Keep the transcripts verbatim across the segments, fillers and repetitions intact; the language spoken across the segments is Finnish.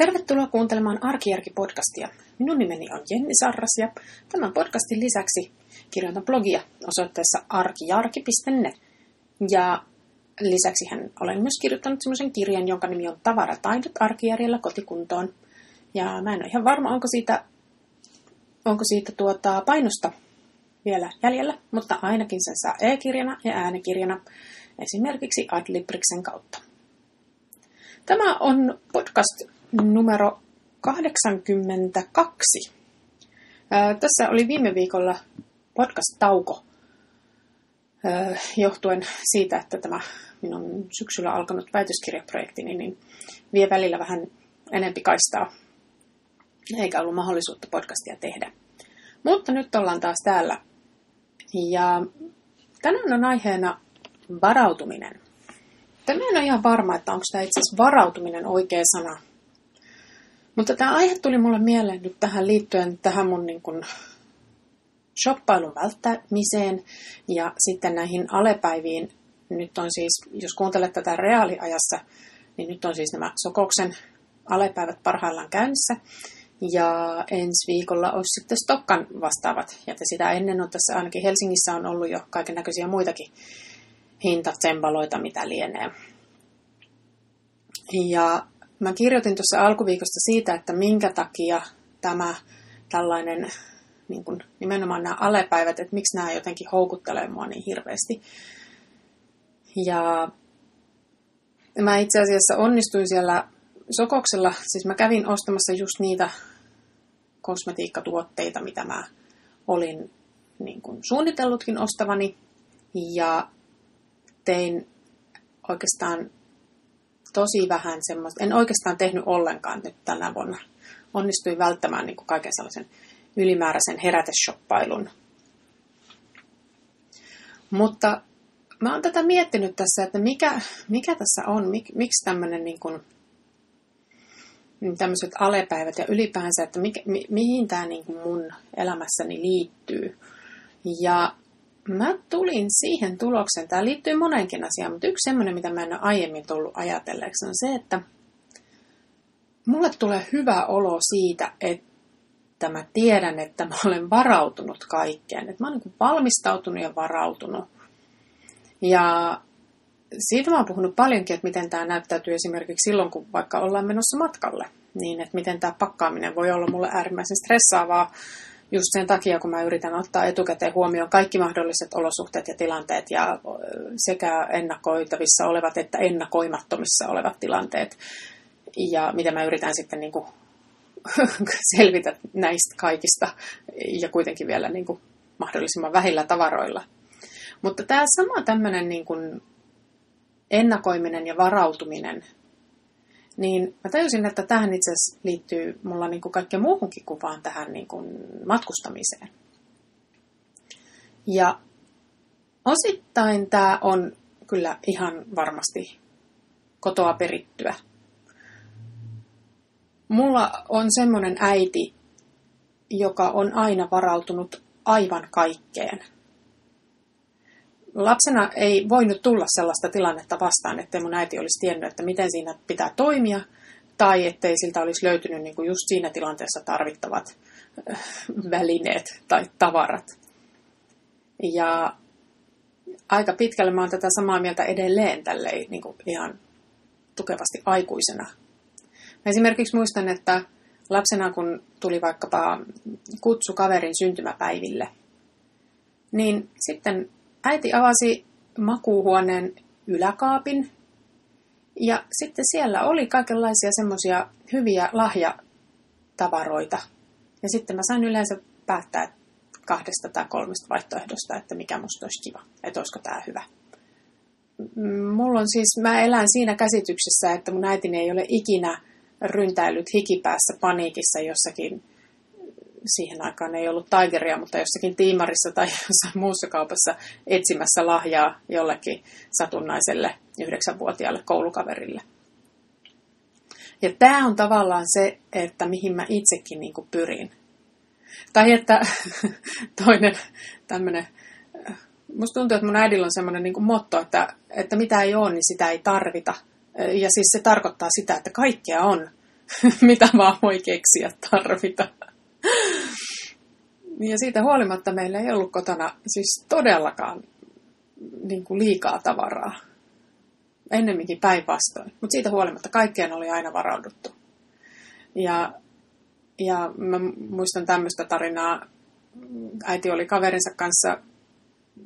Tervetuloa kuuntelemaan Arkijärki-podcastia. Minun nimeni on Jenni Sarras ja tämän podcastin lisäksi kirjoitan blogia osoitteessa arkijärki piste net. Ja lisäksi olen myös kirjoittanut semmoisen kirjan, jonka nimi on Tavarataidot arkijärjellä kotikuntoon. Ja mä en ole ihan varma, onko siitä, onko siitä tuota painosta vielä jäljellä, mutta ainakin sen saa e-kirjana ja äänikirjana esimerkiksi Adlibriksen kautta. Tämä on podcast numero kahdeksankymmentäkaksi. Ää, tässä oli viime viikolla podcast-tauko ää, johtuen siitä, että tämä minun syksyllä alkanut väitöskirjaprojektini niin vie välillä vähän enempi kaistaa, eikä ollut mahdollisuutta podcastia tehdä. Mutta nyt ollaan taas täällä. Ja tänään on aiheena varautuminen. Mä en ole ihan varma, että onko tämä itse asiassa varautuminen oikea sana. Mutta tämä aihe tuli mulle mieleen nyt tähän liittyen tähän mun niin kun shoppailun välttämiseen ja sitten näihin alepäiviin. Nyt on siis, jos kuuntelet tätä reaaliajassa, niin nyt on siis nämä Sokoksen alepäivät parhaillaan käynnissä. Ja ensi viikolla olisi sitten Stokkan vastaavat. Ja sitä ennen on tässä ainakin Helsingissä on ollut jo kaiken näköisiä muitakin hintatsembaloita, mitä lienee. Ja mä kirjoitin tuossa alkuviikosta siitä, että minkä takia tämä tällainen, niin kun nimenomaan nämä alepäivät, että miksi nämä jotenkin houkuttelee mua niin hirveästi. Ja mä itse asiassa onnistuin siellä Sokoksella, siis mä kävin ostamassa just niitä kosmetiikkatuotteita, mitä mä olin niin kun suunnitellutkin ostavani. Ja tein oikeastaan tosi vähän semmoista, en oikeastaan tehnyt ollenkaan nyt tänä vuonna. Onnistuin välttämään niin kuin kaiken sellaisen ylimääräisen heräteshoppailun. Mutta mä oon tätä miettinyt tässä, että mikä, mikä tässä on, mik, miksi tämmöinen niin kuin, tämmöiset alepäivät ja ylipäänsä, että mi, mi, mihin tämä niin kuin mun elämässäni liittyy. Ja mä tulin siihen tulokseen, tämä liittyy monenkin asiaan, mutta yksi semmoinen, mitä mä en ole aiemmin tullut ajatelleeksi, on se, että mulle tulee hyvä olo siitä, että mä tiedän, että mä olen varautunut kaikkeen. Että mä oon niin kuin valmistautunut ja varautunut. Ja siitä mä oon puhunut paljonkin, että miten tämä näyttäytyy esimerkiksi silloin, kun vaikka ollaan menossa matkalle. Niin, että miten tämä pakkaaminen voi olla mulle äärimmäisen stressaavaa. Just sen takia, kun mä yritän ottaa etukäteen huomioon kaikki mahdolliset olosuhteet ja tilanteet ja sekä ennakoitavissa olevat että ennakoimattomissa olevat tilanteet. Ja mitä mä yritän sitten niin kuin selvitä näistä kaikista ja kuitenkin vielä niin kuin mahdollisimman vähillä tavaroilla. Mutta tämä sama tämmöinen niin kuin ennakoiminen ja varautuminen, niin mä tajusin, että tähän itse asiassa liittyy mulla niin kuin kaikkeen muuhunkin kuvaan tähän niin kuin matkustamiseen. Ja osittain tämä on kyllä ihan varmasti kotoa perittyä. Mulla on semmoinen äiti, joka on aina varautunut aivan kaikkeen. Lapsena ei voinut tulla sellaista tilannetta vastaan, ettei mun äiti olisi tiennyt, että miten siinä pitää toimia, tai ettei siltä olisi löytynyt niin kuin just siinä tilanteessa tarvittavat välineet tai tavarat. Ja aika pitkälle mä oon tätä samaa mieltä edelleen tälleen niin kuin ihan tukevasti aikuisena. Mä esimerkiksi muistan, että lapsena kun tuli vaikkapa kutsu kaverin syntymäpäiville, niin sitten äiti avasi makuuhuoneen yläkaapin ja sitten siellä oli kaikenlaisia semmoisia hyviä lahjatavaroita. Ja sitten mä sain yleensä päättää kahdesta tai kolmesta vaihtoehdosta, että mikä musta olisi kiva, että olisiko tää hyvä. Mulla on siis, mä elän siinä käsityksessä, että mun äitini ei ole ikinä ryntäillyt hikipäässä paniikissa jossakin. Siihen aikaan ei ollut Tigeria, mutta jossakin Tiimarissa tai jossain muussa kaupassa etsimässä lahjaa jollekin satunnaiselle yhdeksänvuotiaalle koulukaverille. Ja tämä on tavallaan se, että mihin mä itsekin niin kuin pyrin. Tai että toinen tämmöinen, musta tuntuu, että mun äidillä on semmoinen niin kuin motto, että, että mitä ei ole, niin sitä ei tarvita. Ja siis se tarkoittaa sitä, että kaikkea on. mitä vaan voi keksiä tarvita. Ja siitä huolimatta meillä ei ollut kotona siis todellakaan niin kuin liikaa tavaraa. Ennemminkin päinvastoin. Mutta siitä huolimatta kaikkeen oli aina varauduttu. Ja, ja mä muistan tämmöistä tarinaa. Äiti oli kaverinsa kanssa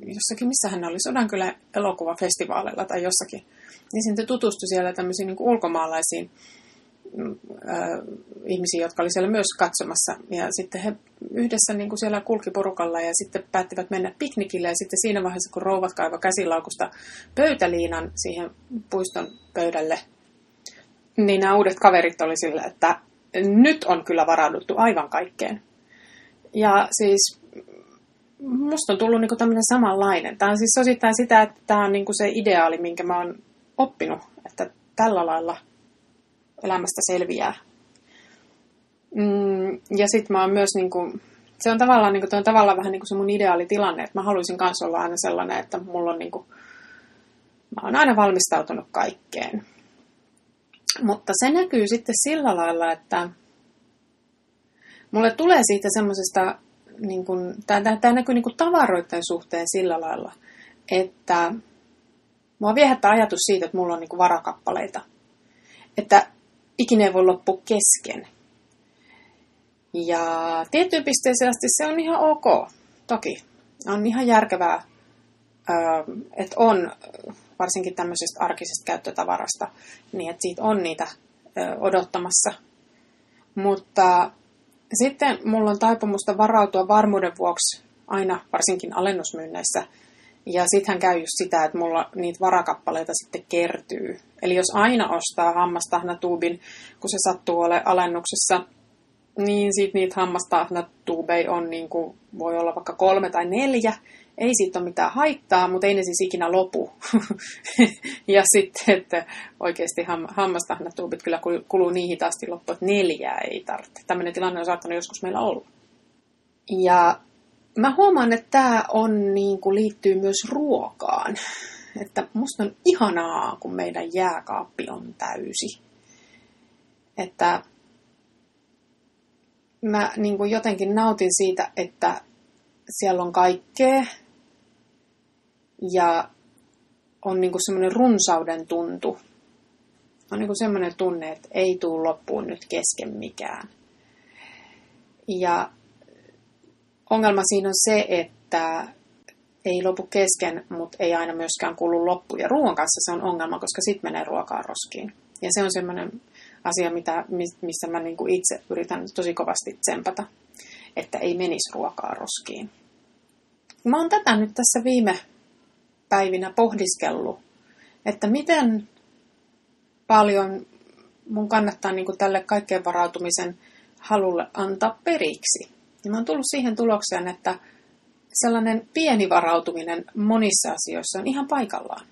jossakin, missähän ne oli, Sodankylän elokuvafestivaaleilla tai jossakin. Niin sitten tutustui siellä tämmöisiin niin kuin ulkomaalaisiin äh, ihmisiin, jotka oli siellä myös katsomassa. Ja sitten he yhdessä niin kuin siellä kulki porukalla ja sitten päättivät mennä piknikille. Ja sitten siinä vaiheessa, kun rouvat kaivoi käsilaukusta pöytäliinan siihen puiston pöydälle, niin nämä uudet kaverit oli sillä, että nyt on kyllä varauduttu aivan kaikkeen. Ja siis musta on tullut niinku tämmöinen samanlainen. Tämä on siis osittain sitä, että tämä on niinku se ideaali, minkä mä oon oppinut, että tällä lailla elämästä selviää. Mm, ja sit mä oon myös, niinku, se on tavallaan, niinku, toi on tavallaan vähän niinku se mun ideaalitilanne, että mä haluaisin kanssa olla aina sellainen, että mulla on niinku, mä oon aina valmistautunut kaikkeen. Mutta se näkyy sitten sillä lailla, että mulle tulee siitä semmoisesta, niin tämä näkyy niin kuin tavaroiden suhteen sillä lailla, että mua viehättää ajatus siitä, että mulla on niin kuin varakappaleita. Että ikinä ei voi loppua kesken. Ja tiettyyn pisteeseen asti se on ihan ok. Toki on ihan järkevää, että on varsinkin tämmöisestä arkisesta käyttötavarasta, niin että siitä on niitä odottamassa. Mutta sitten mulla on taipumusta varautua varmuuden vuoksi aina, varsinkin alennusmyynneissä. Ja sittenhän käy just sitä, että mulla niitä varakappaleita sitten kertyy. Eli jos aina ostaa hammastahna-tuubin, kun se sattuu olemaan alennuksessa, niin sitten niitä hammastahna-tuubeja on niin kuin, voi olla vaikka kolme tai neljä. Ei siitä ole mitään haittaa, mutta ei ne siis ikinä lopu. Ja sitten, että oikeasti ham, hammastahna-tuubit kyllä kuluu niin hitaasti loppuun, että neljää ei tarvitse. Tämmöinen tilanne on saattanut joskus meillä olla. Ja mä huomaan, että tämä on, niin kuin liittyy myös ruokaan. Että musta on ihanaa, kun meidän jääkaappi on täysi. Että mä niin kuin jotenkin nautin siitä, että siellä on kaikkea ja on niinku semmoinen runsauden tuntu. On niinku semmoinen tunne, että ei tule loppuun nyt kesken mikään. Ja ongelma siinä on se, että ei lopu kesken, mutta ei aina myöskään kuulu loppuun. Ja ruoan kanssa se on ongelma, koska sitten menee ruokaa roskiin. Ja se on semmoinen asia, mitä, missä mä niinku itse yritän tosi kovasti tsempata, että ei menisi ruokaa roskiin. Mä oon tätä nyt tässä viime päivinä pohdiskellut, että miten paljon mun kannattaa niin kuin tälle kaikkeen varautumisen halulle antaa periksi. Ja mä oon tullut siihen tulokseen, että sellainen pieni varautuminen monissa asioissa on ihan paikallaan.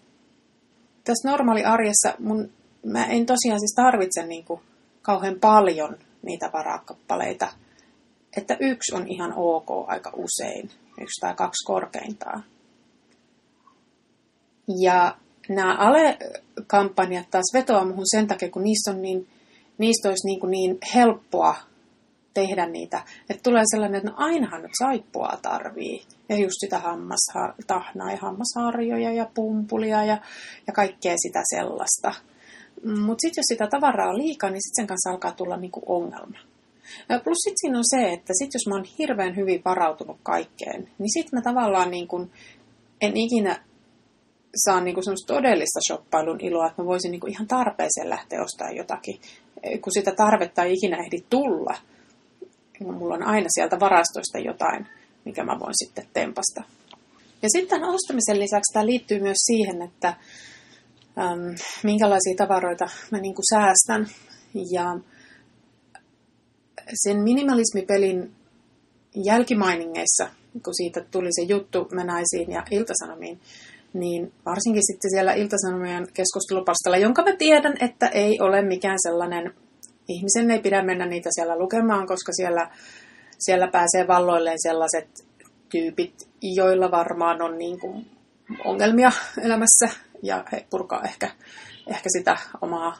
Tässä normaaliarjessa mun, mä en tosiaan siis tarvitse niin kuin kauhean paljon niitä varakappaleita, että yksi on ihan ok aika usein, yksi tai kaksi korkeintaan. Ja nämä ale-kampanjat taas vetoaa muhun sen takia, kun niistä, on niin, niistä olisi niin, niin helppoa tehdä niitä. Että tulee sellainen, että no ainahan nyt saippuaa tarvii. Ja just sitä hammastahnaa ja hammasharjoja ja pumpulia ja, ja kaikkea sitä sellaista. Mutta sitten jos sitä tavaraa on liikaa, niin sitten sen kanssa alkaa tulla niin kuin ongelma. Plus sitten siinä on se, että sit jos mä oon hirveän hyvin varautunut kaikkeen, niin sitten mä tavallaan niin kun en ikinä saa niin kun semmoista todellista shoppailun iloa, että mä voisin niin kun ihan tarpeeseen lähteä ostamaan jotakin, kun sitä tarvetta ei ikinä ehdi tulla. Mulla on aina sieltä varastoista jotain, mikä mä voin sitten tempasta. Ja sitten tämän ostamisen lisäksi tämä liittyy myös siihen, että äm, minkälaisia tavaroita mä niin kun säästän ja sen minimalismipelin jälkimainingeissa, kun siitä tuli se juttu me naisiin ja Iltasanomiin, niin varsinkin sitten siellä Iltasanomien keskustelupalstalla, jonka mä tiedän, että ei ole mikään sellainen, ihmisen ei pidä mennä niitä siellä lukemaan, koska siellä, siellä pääsee valloilleen sellaiset tyypit, joilla varmaan on niin kuin ongelmia elämässä ja he purkaa ehkä, ehkä sitä omaa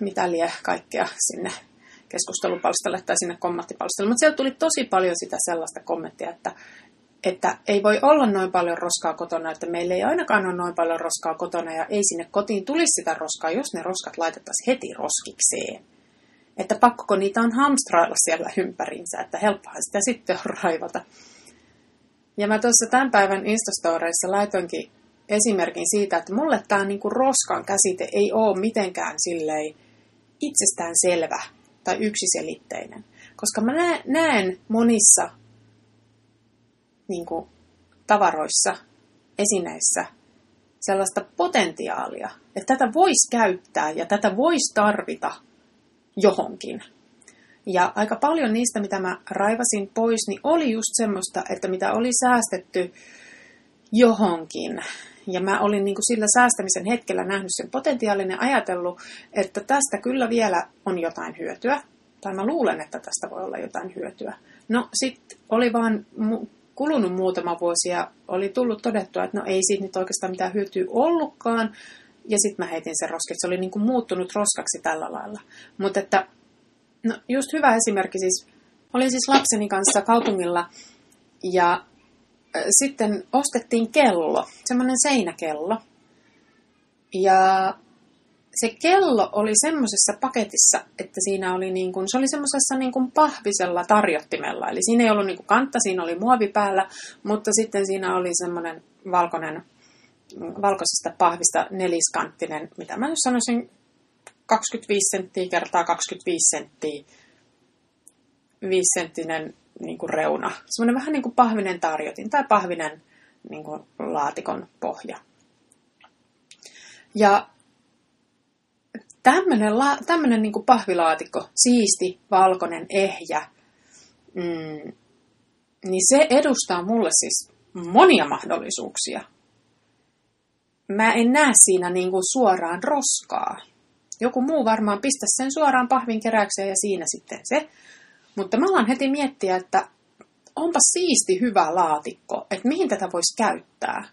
mitä lie kaikkea sinne keskustelupalstalle tai sinne kommenttipalstalle. Mutta siellä tuli tosi paljon sitä sellaista kommenttia, että, että ei voi olla noin paljon roskaa kotona, että meillä ei ainakaan ole noin paljon roskaa kotona ja ei sinne kotiin tulisi sitä roskaa, jos ne roskat laitettaisiin heti roskikseen. Että pakkoko niitä on hamstrailla siellä ympärinsä, että helppohan sitä sitten on raivata. Ja mä tuossa tämän päivän Instastoreissa laitoinkin esimerkin siitä, että mulle tämä niinku roskan käsite ei ole mitenkään silleen itsestään selvä tai yksiselitteinen. Koska mä näen monissa niinku tavaroissa, esineissä sellaista potentiaalia, että tätä voisi käyttää ja tätä voisi tarvita johonkin. Ja aika paljon niistä, mitä mä raivasin pois, niin oli just semmoista, että mitä oli säästetty johonkin. Ja mä olin niin kuin sillä säästämisen hetkellä nähnyt sen potentiaalin ja ajatellut, että tästä kyllä vielä on jotain hyötyä. Tai mä luulen, että tästä voi olla jotain hyötyä. No sitten oli vaan kulunut muutama vuosi ja oli tullut todettua, että no ei siitä nyt oikeastaan mitään hyötyä ollutkaan. Ja sitten mä heitin sen roskiksi. Se oli niin kuin muuttunut roskaksi tällä lailla. Mutta että no just hyvä esimerkki siis. Olin siis lapseni kanssa kaupungilla ja sitten ostettiin kello, semmoinen seinäkello. Ja se kello oli semmoisessa paketissa, että siinä oli niin kuin, se oli semmoisessa niin kuin pahvisella tarjottimella. Eli siinä ei ollut niin kuin kantta, siinä oli muovi päällä, mutta sitten siinä oli semmoinen valkoinen, valkoisesta pahvista neliskanttinen, mitä mä nyt sanoisin, kaksikymmentäviisi senttiä kertaa kaksikymmentäviisi senttiä, viisi senttinen niin kuin reuna. Semmoinen vähän niin kuin pahvinen tarjotin tai pahvinen niin kuin laatikon pohja. Ja tämmöinen, la, tämmöinen niin kuin pahvilaatikko, siisti, valkoinen, ehjä, mm, niin se edustaa mulle siis monia mahdollisuuksia. Mä en näe siinä niin kuin suoraan roskaa. Joku muu varmaan pistäisi sen suoraan pahvin keräykseen ja siinä sitten se. Mutta mä alan heti miettiä, että onpa siisti hyvä laatikko, että mihin tätä voisi käyttää.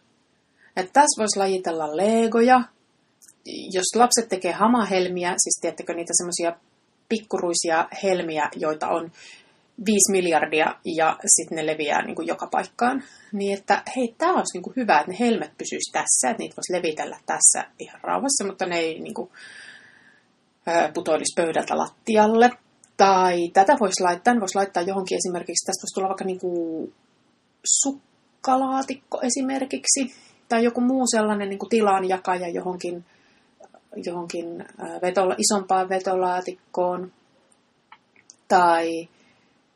Että tässä voisi lajitella legoja. Jos lapset tekee hamahelmiä, siis tiedättekö niitä semmoisia pikkuruisia helmiä, joita on viisi miljardia ja sitten ne leviää niin kuin joka paikkaan. Niin että hei, tämä olisi niin kuin hyvä, että ne helmet pysyisi tässä, että niitä voisi levitellä tässä ihan rauhassa, mutta ne ei niin kuin putoilisi pöydältä lattialle. Tai tätä voisi laittaa, voisi laittaa johonkin esimerkiksi, tästä voisi tulla vaikka niin kuin sukkalaatikko esimerkiksi, tai joku muu sellainen niin kuin tilanjakaja johonkin, johonkin vetola, isompaan vetolaatikkoon. Tai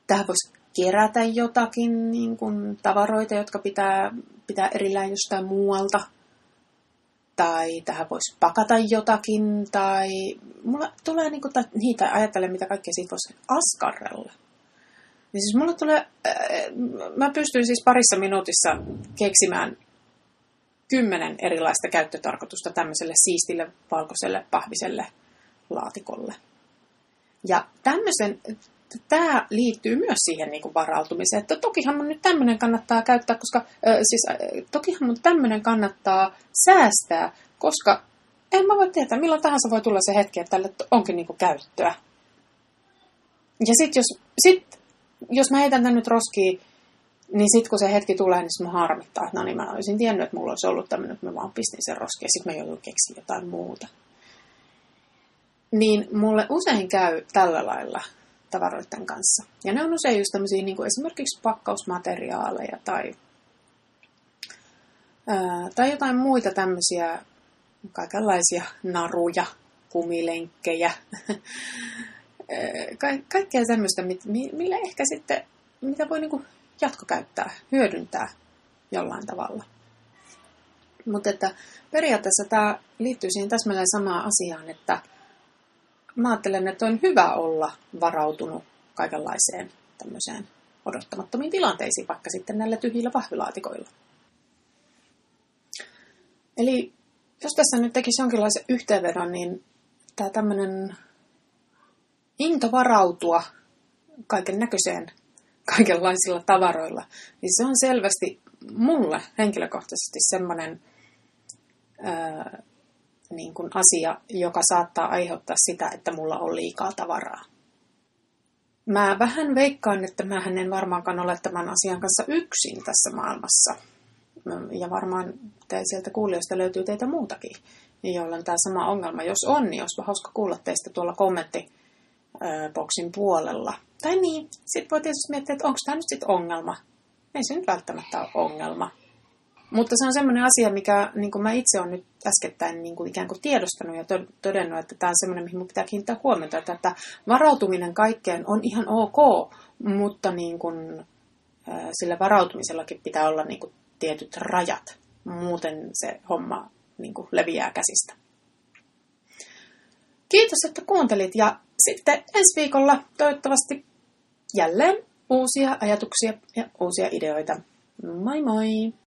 tähän voisi kerätä jotakin niin kuin tavaroita, jotka pitää, pitää erillään jostain muualta. Tai tähän voisi pakata jotakin, tai mulla tulee niinku, tai niitä ajattele, mitä kaikkea siitä voisi askarrella. Niin siis mulla tulee, äh, mä pystyn siis parissa minuutissa keksimään kymmenen erilaista käyttötarkoitusta tämmöiselle siistille, valkoiselle, pahviselle laatikolle. Ja tämmöisen, tämä liittyy myös siihen niinku varautumiseen, että tokihan mun nyt tämmöinen kannattaa käyttää, koska, äh, siis äh, tokihan mun tämmöinen kannattaa säästää, koska en mä voi tietää, milloin tahansa voi tulla se hetki, että tälle onkin niinku käyttöä. Ja sit jos, sit, jos mä heitän tän nyt roskiin, niin sit kun se hetki tulee, niin sit mä harmittaa, että no niin mä olisin tiennyt, että mulla olisi ollut tämmöinen, että mä vaan pistin sen roskiin, ja sit mä joudun keksiä jotain muuta. Niin mulle usein käy tällä lailla tavaroiden kanssa. Ja ne on usein just tämmöisiä niin kuin esimerkiksi pakkausmateriaaleja tai, ää, tai jotain muita tämmöisiä kaikenlaisia naruja, kumilenkkejä, Ka- kaikkea semmoista, millä ehkä sitten, mitä voi niin kuin jatkokäyttää, hyödyntää jollain tavalla. Mutta että periaatteessa tämä liittyy siihen täsmälleen samaan asiaan, että mä ajattelen, että on hyvä olla varautunut kaikenlaiseen tämmöiseen odottamattomiin tilanteisiin, vaikka sitten näillä tyhjillä pahvilaatikoilla. Eli jos tässä nyt tekisi jonkinlaisen yhteenvedon, niin tämä tämmöinen into varautua kaiken näköiseen kaikenlaisilla tavaroilla, niin se on selvästi mulle henkilökohtaisesti semmoinen niin kuin asia, joka saattaa aiheuttaa sitä, että mulla on liikaa tavaraa. Mä vähän veikkaan, että mä en varmaankaan ole tämän asian kanssa yksin tässä maailmassa. Ja varmaan te sieltä kuulijoista löytyy teitä muutakin, joilla on tämä sama ongelma. Jos on, niin olisipa hauska kuulla teistä tuolla kommenttiboksin puolella. Tai niin, sit voi tietysti miettiä, että onko tämä nyt sitten ongelma. Ei se nyt välttämättä ole ongelma. Mutta se on semmoinen asia, mikä niin kuin mä itse olen nyt äskettäin niin kuin ikään kuin tiedostanut ja todennut, että tämä on semmoinen, mihin mun pitää kiinnittää huomiota, että, että varautuminen kaikkeen on ihan ok, mutta niin kuin, sillä varautumisellakin pitää olla niin kuin tietyt rajat, muuten se homma niin kuin leviää käsistä. Kiitos, että kuuntelit ja sitten ensi viikolla toivottavasti jälleen uusia ajatuksia ja uusia ideoita. Moi moi!